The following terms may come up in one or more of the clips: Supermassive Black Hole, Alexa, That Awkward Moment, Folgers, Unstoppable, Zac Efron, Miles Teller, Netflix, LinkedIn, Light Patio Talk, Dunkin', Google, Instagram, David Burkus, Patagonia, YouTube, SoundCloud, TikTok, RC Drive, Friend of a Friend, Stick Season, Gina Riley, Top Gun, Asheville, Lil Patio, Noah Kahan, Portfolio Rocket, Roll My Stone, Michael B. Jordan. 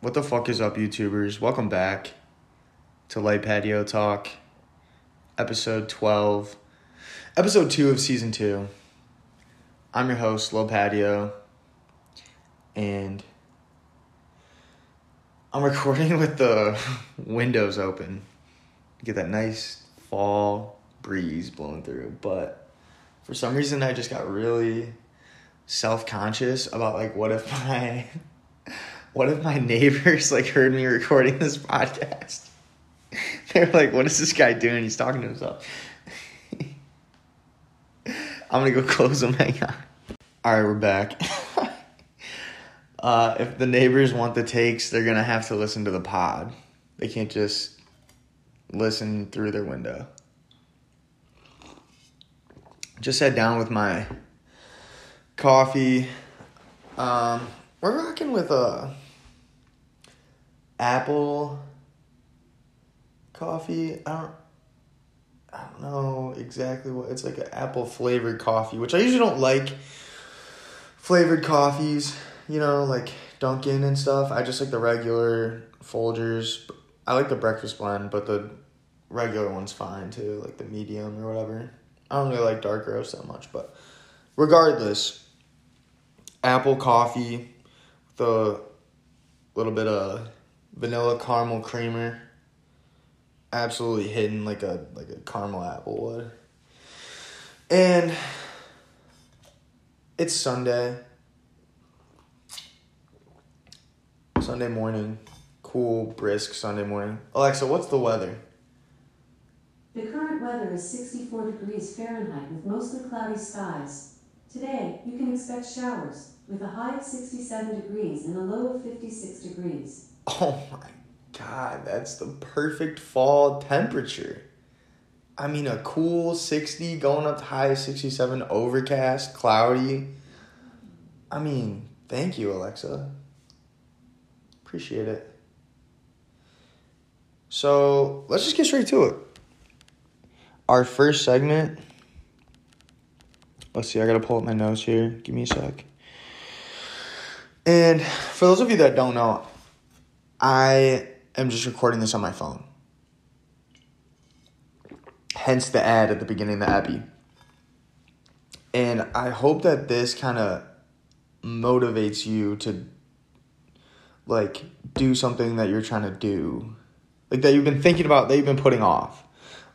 What the fuck is up, YouTubers? Welcome back to Light Patio Talk, episode 12, episode 2 of season 2. I'm your host, Lil Patio, and I'm recording with the windows open. Get that nice fall breeze blowing through, but for some reason I just got really self-conscious about, like, what if my neighbors, like, heard me recording this podcast? They're like, what is this guy doing? He's talking to himself. I'm going to go close him. Hang on. All right, we're back. If the neighbors want the takes, they're going to have to listen to the pod. They can't just listen through their window. Just sat down with my coffee. We're rocking with a apple coffee. I don't know exactly what it's like. An apple flavored coffee, which I usually don't like flavored coffees. You know, like Dunkin' and stuff. I just like the regular Folgers. I like the breakfast blend, but the regular one's fine too, like the medium or whatever. I don't really like dark roast that much, but regardless, apple coffee. The little bit of vanilla caramel creamer, absolutely hidden like a caramel apple would. And it's Sunday morning, cool, brisk Sunday morning. Alexa, what's the weather? The current weather is 64 degrees Fahrenheit with mostly cloudy skies. Today, you can expect showers, with a high of 67 degrees and a low of 56 degrees. Oh my God, that's the perfect fall temperature. I mean, a cool 60 going up to high of 67, overcast, cloudy. I mean, thank you, Alexa. Appreciate it. So, let's just get straight to it. Our first segment. Let's see, I gotta pull up my notes here. Give me a sec. And for those of you that don't know, I am just recording this on my phone. Hence the ad at the beginning of the epi. And I hope that this kind of motivates you to, like, do something that you're trying to do. Like, that you've been thinking about, that you've been putting off.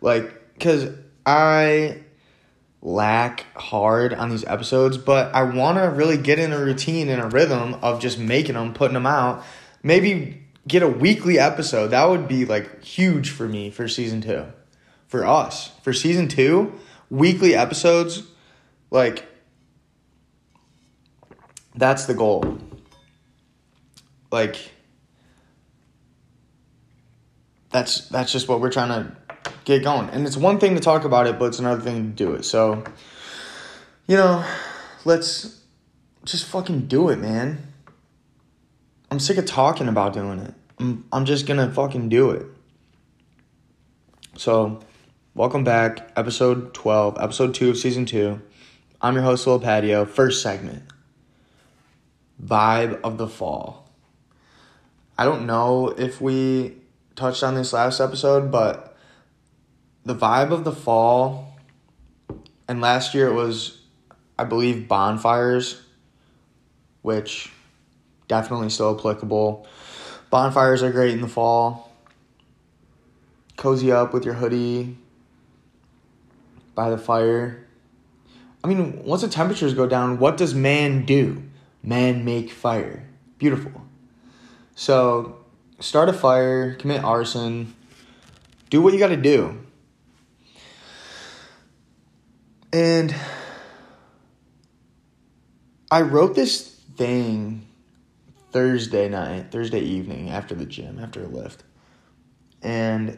Like, because I lack hard on these episodes, but I want to really get in a routine and a rhythm of just making them, putting them out. Maybe get a weekly episode. That would be, like, huge for me for season 2. For us. For season 2, weekly episodes, like, that's the goal. Like, that's just what we're trying to get going. And it's one thing to talk about it, but it's another thing to do it. So, you know, let's just fucking do it, man. I'm sick of talking about doing it. I'm just gonna fucking do it. So, welcome back. Episode 12. Episode 2 of season 2. I'm your host, Lil Patio. First segment. Vibe of the fall. I don't know if we touched on this last episode, but the vibe of the fall, and last year it was, I believe, bonfires, which definitely still applicable. Bonfires are great in the fall. Cozy up with your hoodie by the fire. I mean, once the temperatures go down, what does man do? Man make fire. Beautiful. So, start a fire, commit arson, do what you got to do. And I wrote this thing Thursday evening after the gym, after a lift. And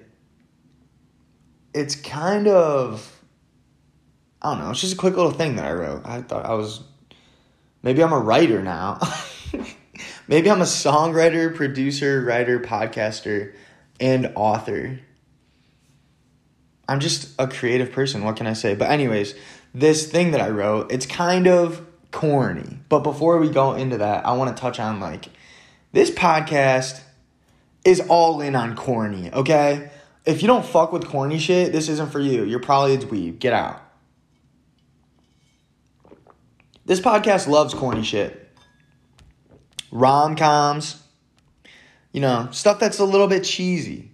it's kind of, I don't know, it's just a quick little thing that I wrote. I thought maybe I'm a writer now. Maybe I'm a songwriter, producer, writer, podcaster, and author. I'm just a creative person, what can I say? But anyways, this thing that I wrote, it's kind of corny. But before we go into that, I want to touch on, like, This podcast is all in on corny, okay? If you don't fuck with corny shit, this isn't for you. You're probably a dweeb. Get out. This podcast loves corny shit. Rom-coms. You know, stuff that's a little bit cheesy.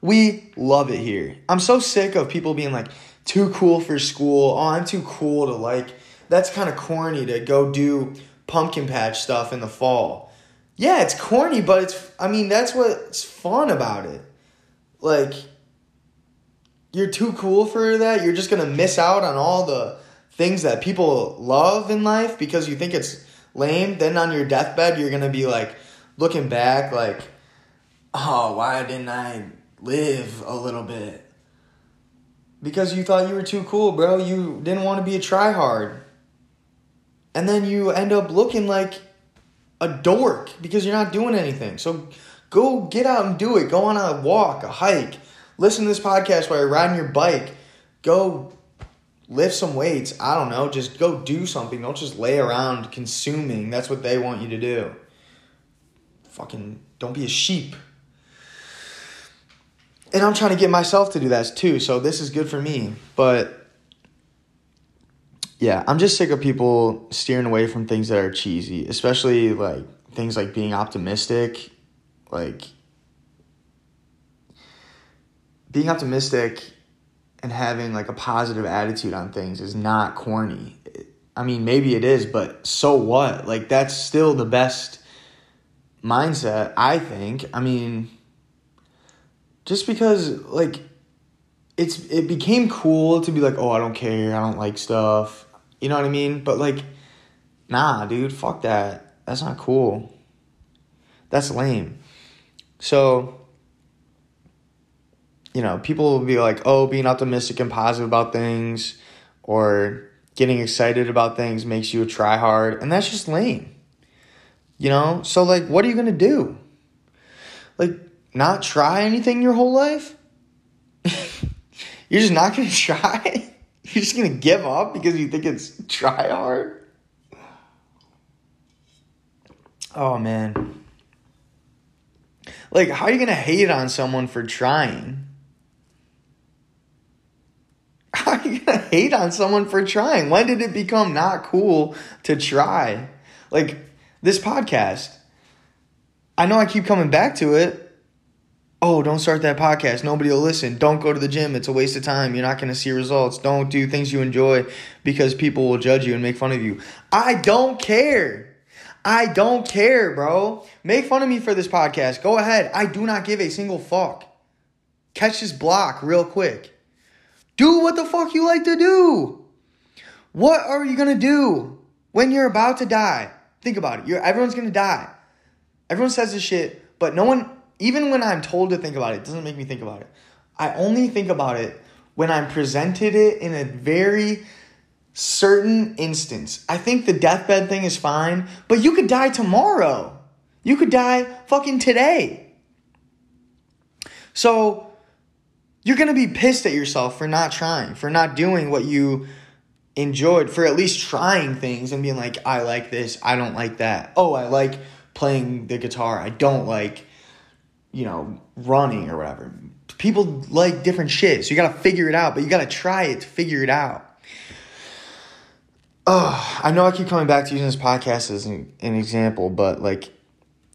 We love it here. I'm so sick of people being like, too cool for school. Oh, I'm too cool to like. That's kind of corny to go do pumpkin patch stuff in the fall. Yeah, it's corny, but it's, I mean, that's what's fun about it. Like, you're too cool for that. You're just going to miss out on all the things that people love in life because you think it's lame. Then on your deathbed, you're going to be like, looking back, like, oh, why didn't I live a little bit? Because you thought you were too cool, bro. You didn't want to be a tryhard. And then you end up looking like a dork because you're not doing anything. So go get out and do it. Go on a walk, a hike. Listen to this podcast while you're riding your bike. Go lift some weights. I don't know. Just go do something. Don't just lay around consuming. That's what they want you to do. Fucking don't be a sheep. And I'm trying to get myself to do that too, so this is good for me. But yeah, I'm just sick of people steering away from things that are cheesy, especially like things like being optimistic. Like being optimistic and having like a positive attitude on things is not corny. I mean, maybe it is, but so what? Like that's still the best mindset, I think. I mean, just because, like, it became cool to be like, oh, I don't care, I don't like stuff, you know what I mean? But, like, nah, dude, fuck that. That's not cool. That's lame. So, you know, people will be like, oh, being optimistic and positive about things or getting excited about things makes you a tryhard, and that's just lame, you know? So, like, what are you going to do? Like, not try anything your whole life? You're just not going to try? You're just going to give up because you think it's try hard? Oh, man. Like, how are you going to hate on someone for trying? How are you going to hate on someone for trying? When did it become not cool to try? Like, this podcast. I know I keep coming back to it. Oh, don't start that podcast. Nobody will listen. Don't go to the gym. It's a waste of time. You're not going to see results. Don't do things you enjoy because people will judge you and make fun of you. I don't care. I don't care, bro. Make fun of me for this podcast. Go ahead. I do not give a single fuck. Catch this block real quick. Do what the fuck you like to do. What are you going to do when you're about to die? Think about it. Everyone's going to die. Everyone says this shit, but no one... Even when I'm told to think about it, it doesn't make me think about it. I only think about it when I'm presented it in a very certain instance. I think the deathbed thing is fine, but you could die tomorrow. You could die fucking today. So you're going to be pissed at yourself for not trying, for not doing what you enjoyed, for at least trying things and being like, I like this, I don't like that. Oh, I like playing the guitar. I don't like, you know, running or whatever. People like different shit, so you gotta figure it out, but you gotta try it to figure it out. Oh, I know I keep coming back to using this podcast as an example, but, like,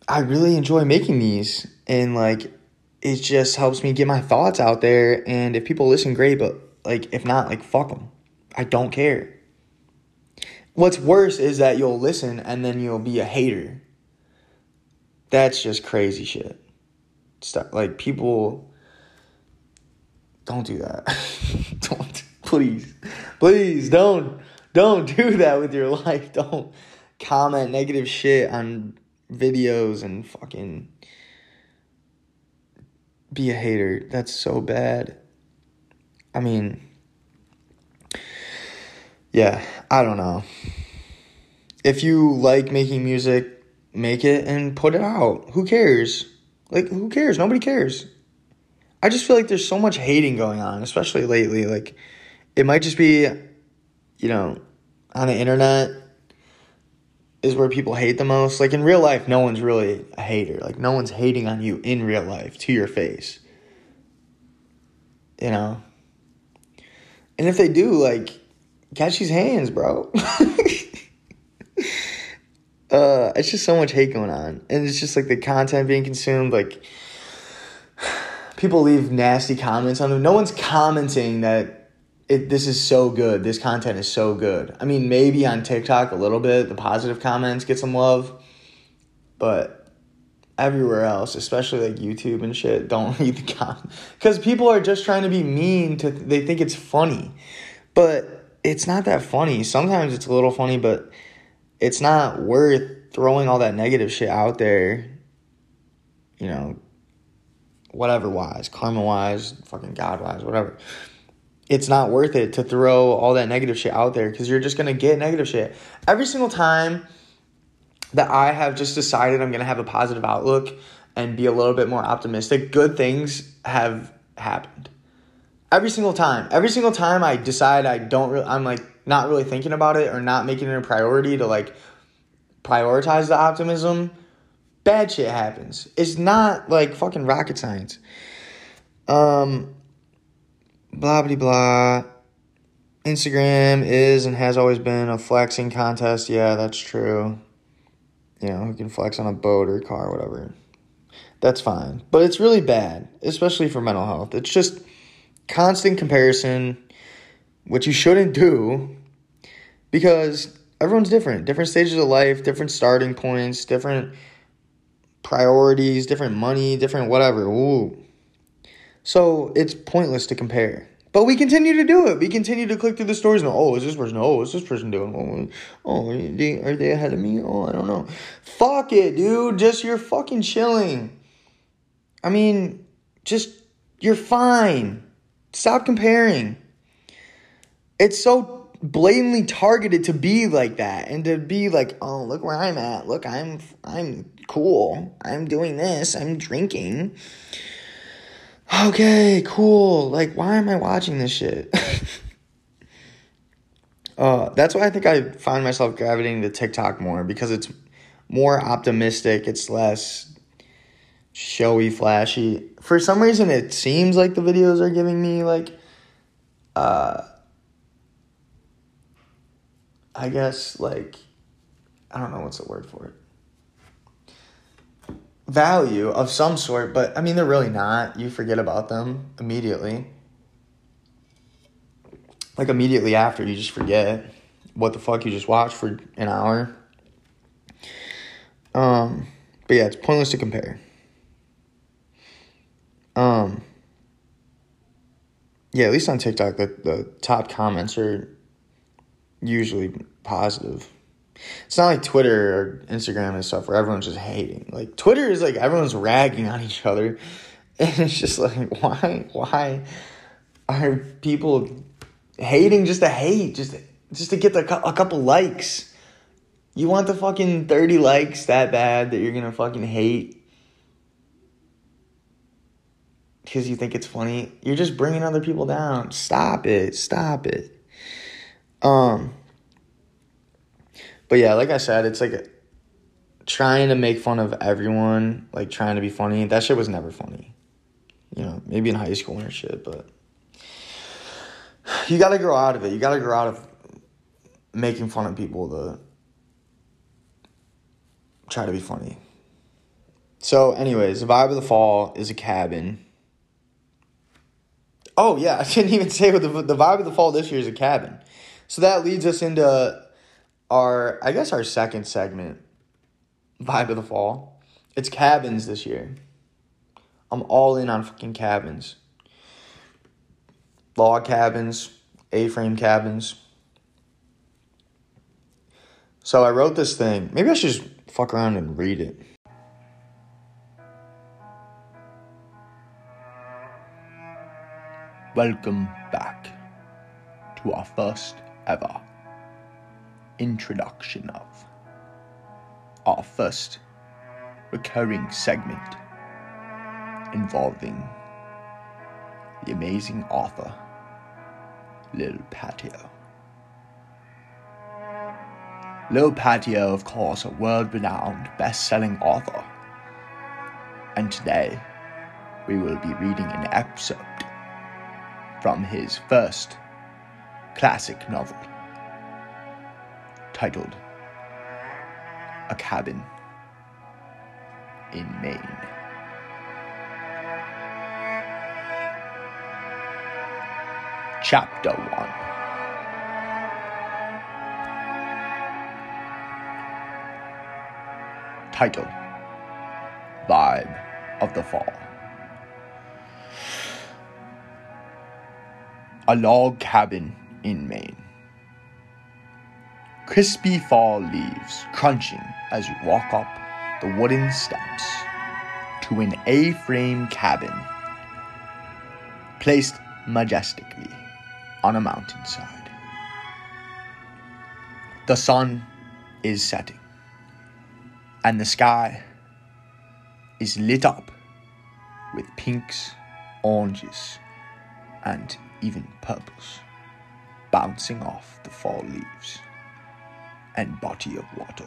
I really enjoy making these, and, like, it just helps me get my thoughts out there, and if people listen, great, but, like, if not, like, fuck them. I don't care. What's worse is that you'll listen, and then you'll be a hater. That's just crazy shit. Stuff like people don't do that. Don't, please don't do that with your life. Don't comment negative shit on videos and fucking be a hater. That's so bad. I mean, yeah, I don't know. If you like making music, make it and put it out. Who cares? Like, who cares? Nobody cares. I just feel like there's so much hating going on, especially lately. Like, it might just be, you know, on the internet. is where people hate the most. Like, in real life, no one's really a hater. Like, no one's hating on you in real life, to your face. You know? And if they do, like, catch these hands, bro. It's just so much hate going on. And it's just, like, the content being consumed, like... people leave nasty comments on them. No one's commenting that this is so good. This content is so good. I mean, maybe on TikTok a little bit, the positive comments get some love. But everywhere else, especially like YouTube and shit, don't read the comments. Because people are just trying to be mean. They think it's funny. But it's not that funny. Sometimes it's a little funny, but it's not worth throwing all that negative shit out there. You know, whatever-wise, karma-wise, fucking God-wise, whatever. It's not worth it to throw all that negative shit out there because you're just going to get negative shit. Every single time that I have just decided I'm going to have a positive outlook and be a little bit more optimistic, good things have happened. Every single time. Every single time I decide I'm, like, not really thinking about it or not making it a priority to, like, prioritize the optimism, bad shit happens. It's not, like, fucking rocket science. Blah-biddy-blah. Instagram is and has always been a flexing contest. Yeah, that's true. You know, who can flex on a boat or a car or whatever. That's fine. But it's really bad, especially for mental health. It's just constant comparison, which you shouldn't do because everyone's different. Different stages of life, different starting points, different priorities, different money, different whatever. Ooh. So it's pointless to compare. But we continue to do it. We continue to click through the stories and, oh, is this person? Oh, is this person doing? Oh, are they ahead of me? Oh, I don't know. Fuck it, dude. Just you're fucking chilling. I mean, just you're fine. Stop comparing. It's so blatantly targeted to be like that and to be like, oh, look where I'm at. Look, I'm cool. I'm doing this. I'm drinking. Okay, cool. Like, why am I watching this shit? That's why I think I find myself gravitating to TikTok more, because it's more optimistic. It's less showy, flashy. For some reason, it seems like the videos are giving me, like, I guess, like, I don't know what's the word for it. Value of some sort, but I mean, they're really not. You forget about them immediately. Like, immediately after, you just forget what the fuck you just watched for an hour. But yeah, it's pointless to compare. Yeah, at least on TikTok, the top comments are usually positive. It's not like Twitter or Instagram and stuff where everyone's just hating. Like, Twitter is like everyone's ragging on each other. And it's just like, why are people hating just to hate? Just to get a couple likes. You want the fucking 30 likes that bad that you're going to fucking hate? Because you think it's funny? You're just bringing other people down. Stop it. Stop it. But yeah, like I said, it's like trying to make fun of everyone, like trying to be funny. That shit was never funny. You know, maybe in high school or shit, but you got to grow out of it. You got to grow out of making fun of people to try to be funny. So anyways, the vibe of the fall is a cabin. Oh, yeah, I didn't even say what the vibe of the fall this year is a cabin. So that leads us into our second segment, vibe of the fall. It's cabins this year. I'm all in on fucking cabins. Log cabins, A-frame cabins. So I wrote this thing. Maybe I should just fuck around and read it. Welcome back to our first ever introduction of our first recurring segment involving the amazing author Light Patio. Light Patio, of course, a world-renowned best-selling author. And today, we will be reading an excerpt from his first classic novel, titled A Cabin in Maine. Chapter 1. Title, Vibe of the Fall. A log cabin in Maine. Crispy fall leaves crunching as you walk up the wooden steps to an A-frame cabin placed majestically on a mountainside. The sun is setting, and the sky is lit up with pinks, oranges, and even purples, bouncing off the fall leaves and body of water.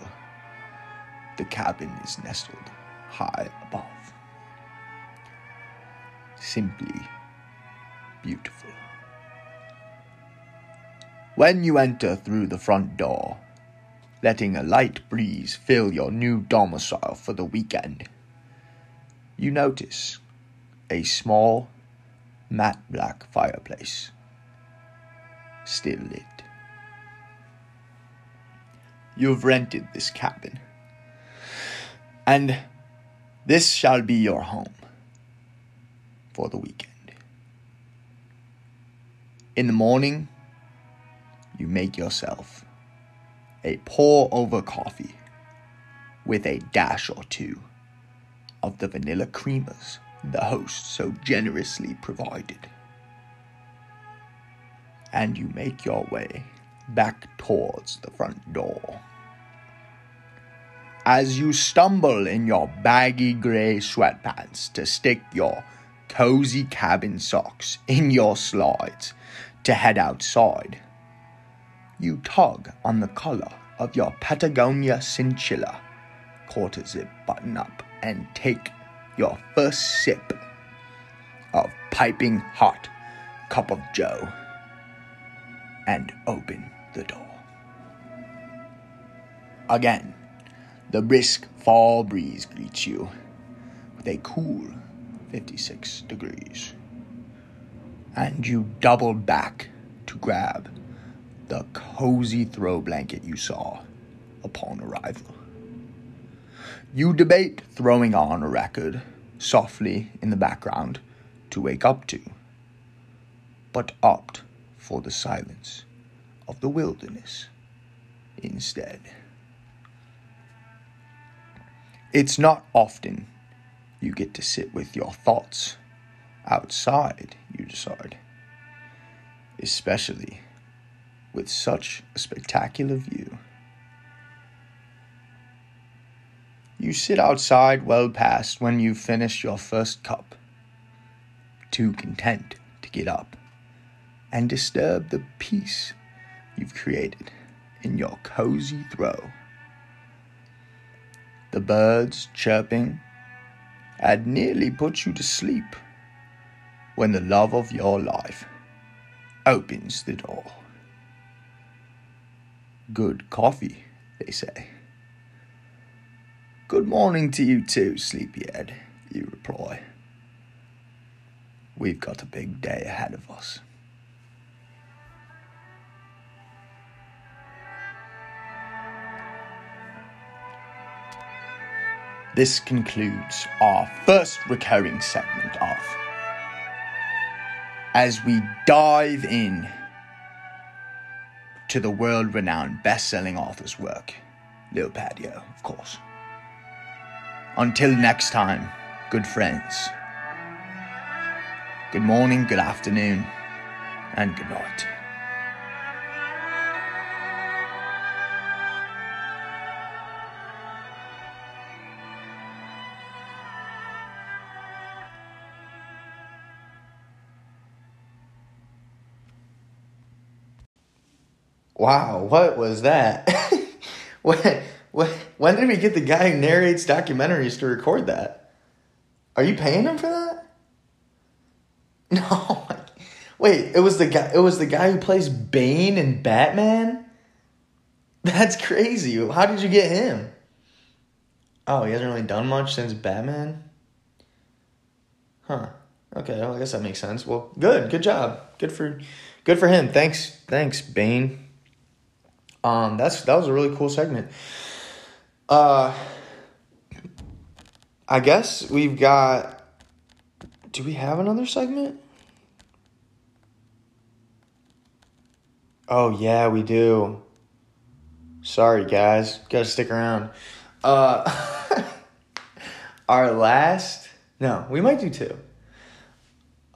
The cabin is nestled high above. Simply beautiful. When you enter through the front door, letting a light breeze fill your new domicile for the weekend, you notice a small, matte black fireplace, still lit. You've rented this cabin, and this shall be your home for the weekend. In the morning, you make yourself a pour-over coffee with a dash or two of the vanilla creamers the host so generously provided. And you make your way back towards the front door. As you stumble in your baggy gray sweatpants to stick your cozy cabin socks in your slides to head outside, you tug on the collar of your Patagonia cinchilla quarter-zip button-up and take your first sip of piping hot cup of joe and open the door. Again, the brisk fall breeze greets you with a cool 56 degrees, and you double back to grab the cozy throw blanket you saw upon arrival. You debate throwing on a record softly in the background to wake up to, but opt for the silence of the wilderness instead. It's not often you get to sit with your thoughts outside, you decide, especially with such a spectacular view. You sit outside well past when you've finished your first cup, too content to get up and disturb the peace you've created in your cozy throw. The birds chirping had nearly put you to sleep when the love of your life opens the door. Good coffee, they say. Good morning to you too, sleepyhead, you reply. We've got a big day ahead of us. This concludes our first recurring segment of As we dive in to the world-renowned best-selling author's work, Light Patio, of course. Until next time, good friends. Good morning, good afternoon, and good night. Wow, what was that? When did we get the guy who narrates documentaries to record that? Are you paying him for that? No. Wait, it was the guy who plays Bane in Batman? That's crazy. How did you get him? Oh, he hasn't really done much since Batman? Huh. Okay, well, I guess that makes sense. Well, good job. Good for him. Thanks, Bane. That was a really cool segment. I guess we've got, do we have another segment? Oh yeah, we do. Sorry guys, gotta stick around. We might do two.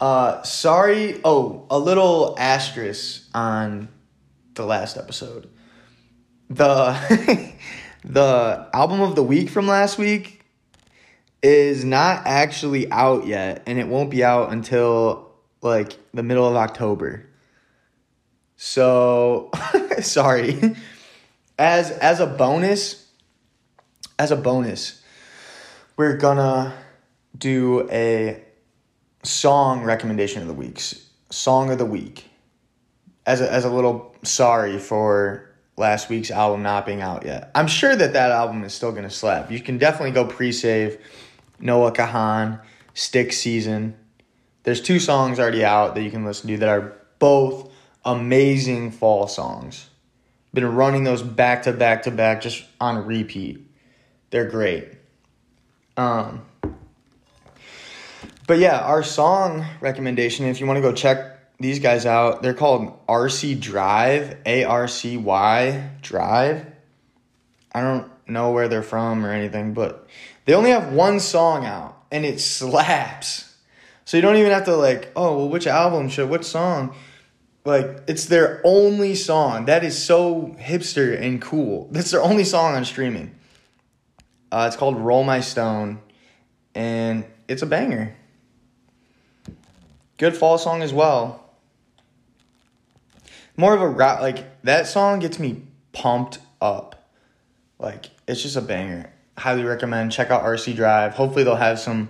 A little asterisk on the last episode. The album of the week from last week is not actually out yet, and it won't be out until like the middle of October. So sorry. As a bonus, we're gonna do a song recommendation of the week's song of the week. As a little sorry for last week's album not being out yet. I'm sure that album is still going to slap. You can definitely go pre-save Noah Kahan, Stick Season. There's two songs already out that you can listen to that are both amazing fall songs. Been running those back to back to back just on repeat. They're great. But yeah, our song recommendation, if you want to go check these guys out, they're called RC Drive, ARCY Drive. I don't know where they're from or anything, but they only have one song out and it slaps. So you don't even have to like, oh, well, which song? Like, it's their only song. That is so hipster and cool. That's their only song on streaming. It's called Roll My Stone, and it's a banger. Good fall song as well. More of a rap, like, that song gets me pumped up. Like, it's just a banger. Highly recommend. Check out RC Drive. Hopefully they'll have some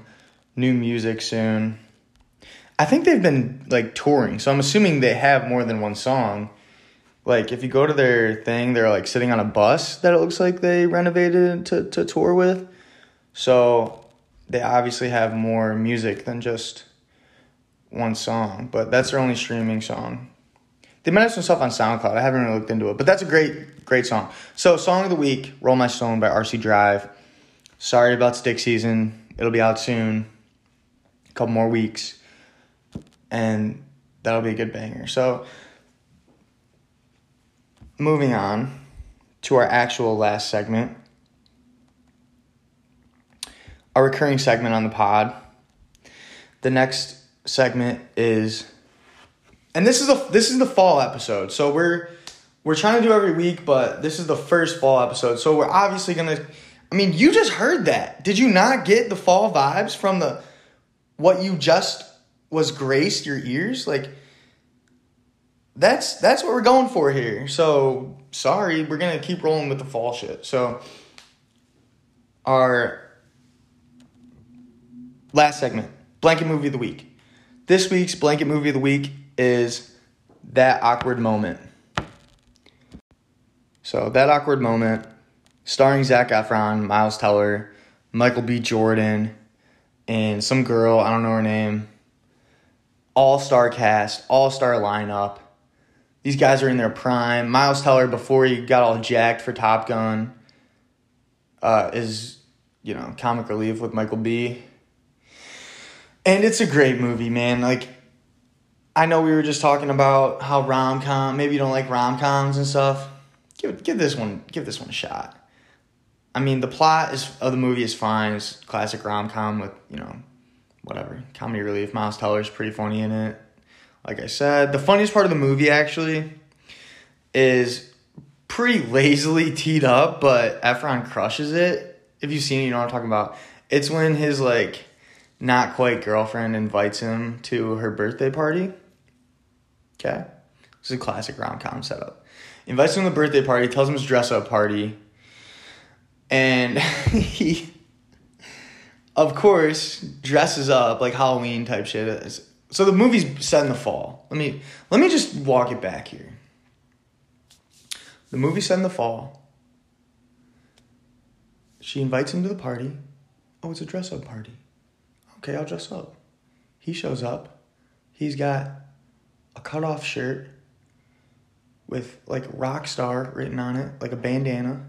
new music soon. I think they've been, like, touring, so I'm assuming they have more than one song. Like, if you go to their thing, they're, like, sitting on a bus that it looks like they renovated to tour with. So they obviously have more music than just one song, but that's their only streaming song. They might have some stuff on SoundCloud. I haven't really looked into it, but that's a great song. So, song of the week, Roll My Stone by RC Drive. Sorry about Stick Season. It'll be out soon. A couple more weeks. And that'll be a good banger. So, moving on to our actual last segment. Our recurring segment on the pod. The next segment is... And this is the fall episode, so we're trying to do every week, but this is the first fall episode, so we're obviously gonna. I mean, you just heard that. Did you not get the fall vibes from what you just was graced your ears? Like, that's what we're going for here. So sorry, we're gonna keep rolling with the fall shit. So our last segment, blanket movie of the week. This week's blanket movie of the week is That Awkward Moment. So, That Awkward Moment, starring Zac Efron, Miles Teller, Michael B. Jordan, and some girl, I don't know her name. All-star cast, all-star lineup. These guys are in their prime. Miles Teller, before he got all jacked for Top Gun, is, you know, comic relief with Michael B. And it's a great movie, man. Like, I know we were just talking about how maybe you don't like rom-coms and stuff. Give this one a shot. I mean, the plot of the movie is fine. It's classic rom-com with, you know, whatever. Comedy relief. Miles Teller's pretty funny in it. Like I said, the funniest part of the movie actually is pretty lazily teed up, but Efron crushes it. If you've seen it, you know what I'm talking about. It's when his, like, not quite girlfriend invites him to her birthday party. Okay. This is a classic rom-com setup. Invites him to the birthday party, tells him it's dress-up party, And he, of course, dresses up like Halloween type shit. So the movie's set in the fall. Let me just walk it back here. The movie's set in the fall. She invites him to the party. Oh, it's a dress-up party. Okay, I'll dress up. He shows up. He's got a cut-off shirt with, like, rock star written on it, like a bandana,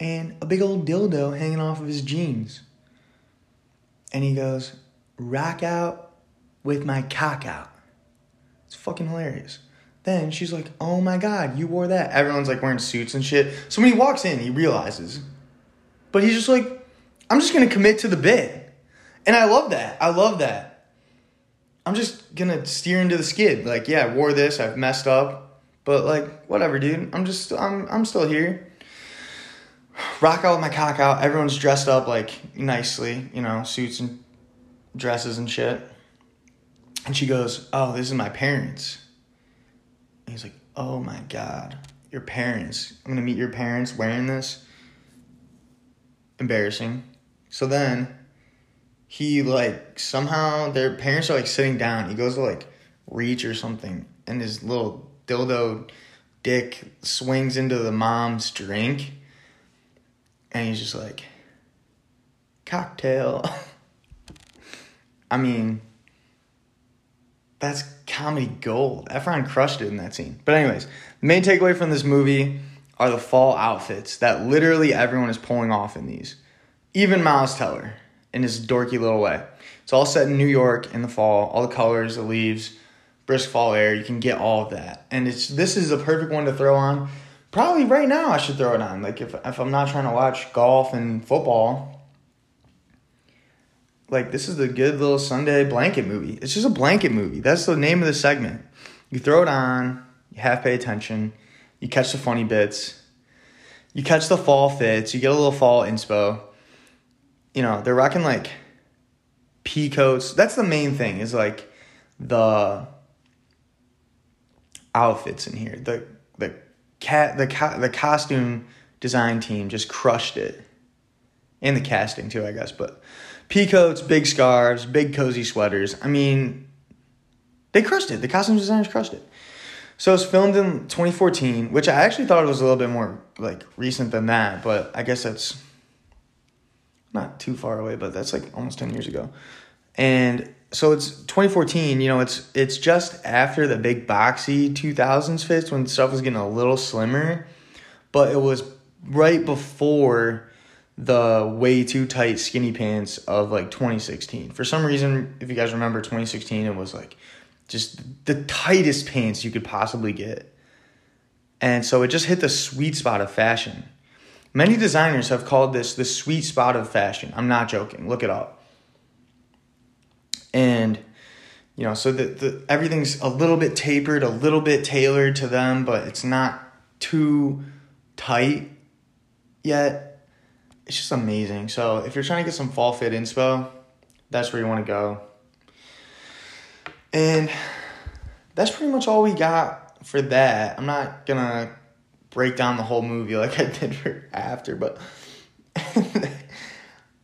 and a big old dildo hanging off of his jeans. And he goes, rock out with my cock out. It's fucking hilarious. Then she's like, oh my God, you wore that. Everyone's, like, wearing suits and shit. So when he walks in, he realizes. But he's just like, I'm just going to commit to the bit. And I love that. I love that. I'm just going to steer into the skid. Like, yeah, I wore this. I've messed up. But, like, whatever, dude. I'm still here. Rock out with my cock out. Everyone's dressed up, like, nicely. You know, suits and dresses and shit. And she goes, oh, this is my parents. And he's like, oh, my God. Your parents. I'm going to meet your parents wearing this. Embarrassing. So then he, like, somehow their parents are, like, sitting down. He goes to, like, reach or something, and his little dildo dick swings into the mom's drink, and he's just like, cocktail. I mean, that's comedy gold. Efron crushed it in that scene. But anyways, the main takeaway from this movie are the fall outfits that literally everyone is pulling off in these. Even Miles Teller in his dorky little way. It's all set in New York in the fall. All the colors, the leaves, brisk fall air. You can get all of that. And this is a perfect one to throw on. Probably right now I should throw it on. Like if I'm not trying to watch golf and football. Like this is the good little Sunday blanket movie. It's just a blanket movie. That's the name of the segment. You throw it on. You half pay attention. You catch the funny bits. You catch the fall fits. You get a little fall inspo. You know, they're rocking, like, pea coats. That's the main thing is, like, the outfits in here. The costume design team just crushed it. And the casting, too, I guess. But pea coats, big scarves, big cozy sweaters. I mean, they crushed it. The costume designers crushed it. So it was filmed in 2014, which I actually thought it was a little bit more, like, recent than that. But I guess that's not too far away, but that's, like, almost 10 years ago. And so it's 2014, you know, it's just after the big boxy 2000s fits when stuff was getting a little slimmer. But it was right before the way too tight skinny pants of, like, 2016. For some reason, if you guys remember 2016, it was, like, just the tightest pants you could possibly get. And so it just hit the sweet spot of fashion. Many designers have called this the sweet spot of fashion. I'm not joking. Look it up. And, you know, so everything's a little bit tapered, a little bit tailored to them, but it's not too tight yet. It's just amazing. So if you're trying to get some fall fit inspo, that's where you want to go. And that's pretty much all we got for that. I'm not going to break down the whole movie like I did for After, but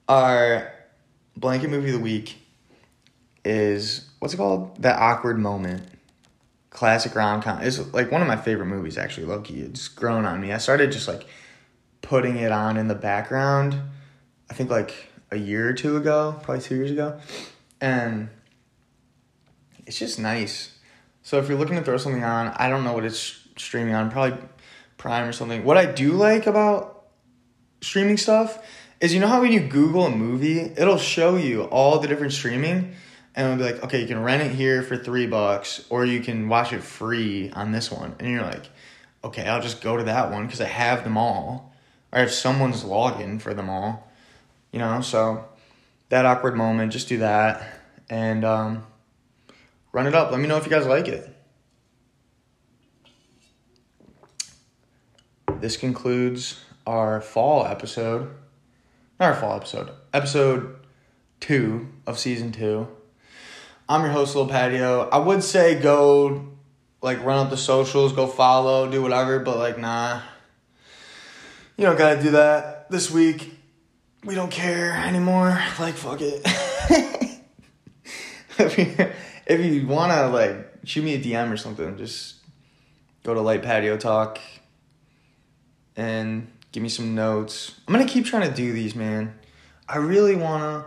our blanket movie of the week is, what's it called? That Awkward Moment. Classic rom-com. It's like one of my favorite movies, actually, low-key. It's grown on me. I started just like putting it on in the background, I think like a year or two ago, probably 2 years ago. And it's just nice. So if you're looking to throw something on, I don't know what it's streaming on. Probably Prime or something. What I do like about streaming stuff is, you know how when you Google a movie, it'll show you all the different streaming. And it'll be like, okay, you can rent it here for $3 or you can watch it free on this one. And you're like, okay, I'll just go to that one because I have them all. Or I have someone's login for them all. You know, so That Awkward Moment, just do that. And, run it up. Let me know if you guys like it. This concludes our fall episode. Not our fall episode. Episode 2 of season 2. I'm your host, Lil Patio. I would say go, like, run up the socials, go follow, do whatever, but, like, nah. You don't gotta do that. this week, we don't care anymore. Like, fuck it. If you want to, like, shoot me a DM or something, just go to Light Patio Talk and give me some notes. I'm going to keep trying to do these, man. I really want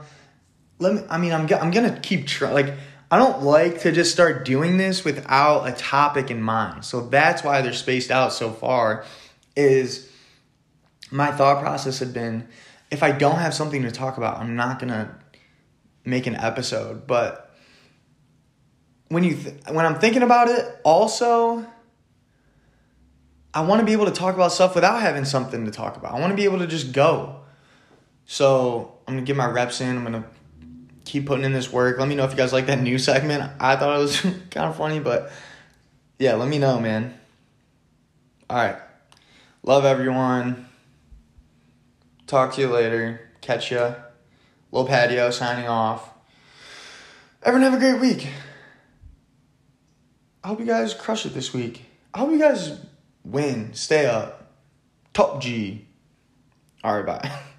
to. I'm going to keep trying. Like, I don't like to just start doing this without a topic in mind. So that's why they're spaced out so far, is my thought process had been, if I don't have something to talk about, I'm not going to make an episode. But when I'm thinking about it, also, I want to be able to talk about stuff without having something to talk about. I want to be able to just go. So I'm going to get my reps in. I'm going to keep putting in this work. Let me know if you guys like that new segment. I thought it was kind of funny, but yeah, let me know, man. All right. Love everyone. Talk to you later. Catch ya. Little Patio signing off. Everyone have a great week. I hope you guys crush it this week. I hope you guys win. Stay up. Top G. All right, bye.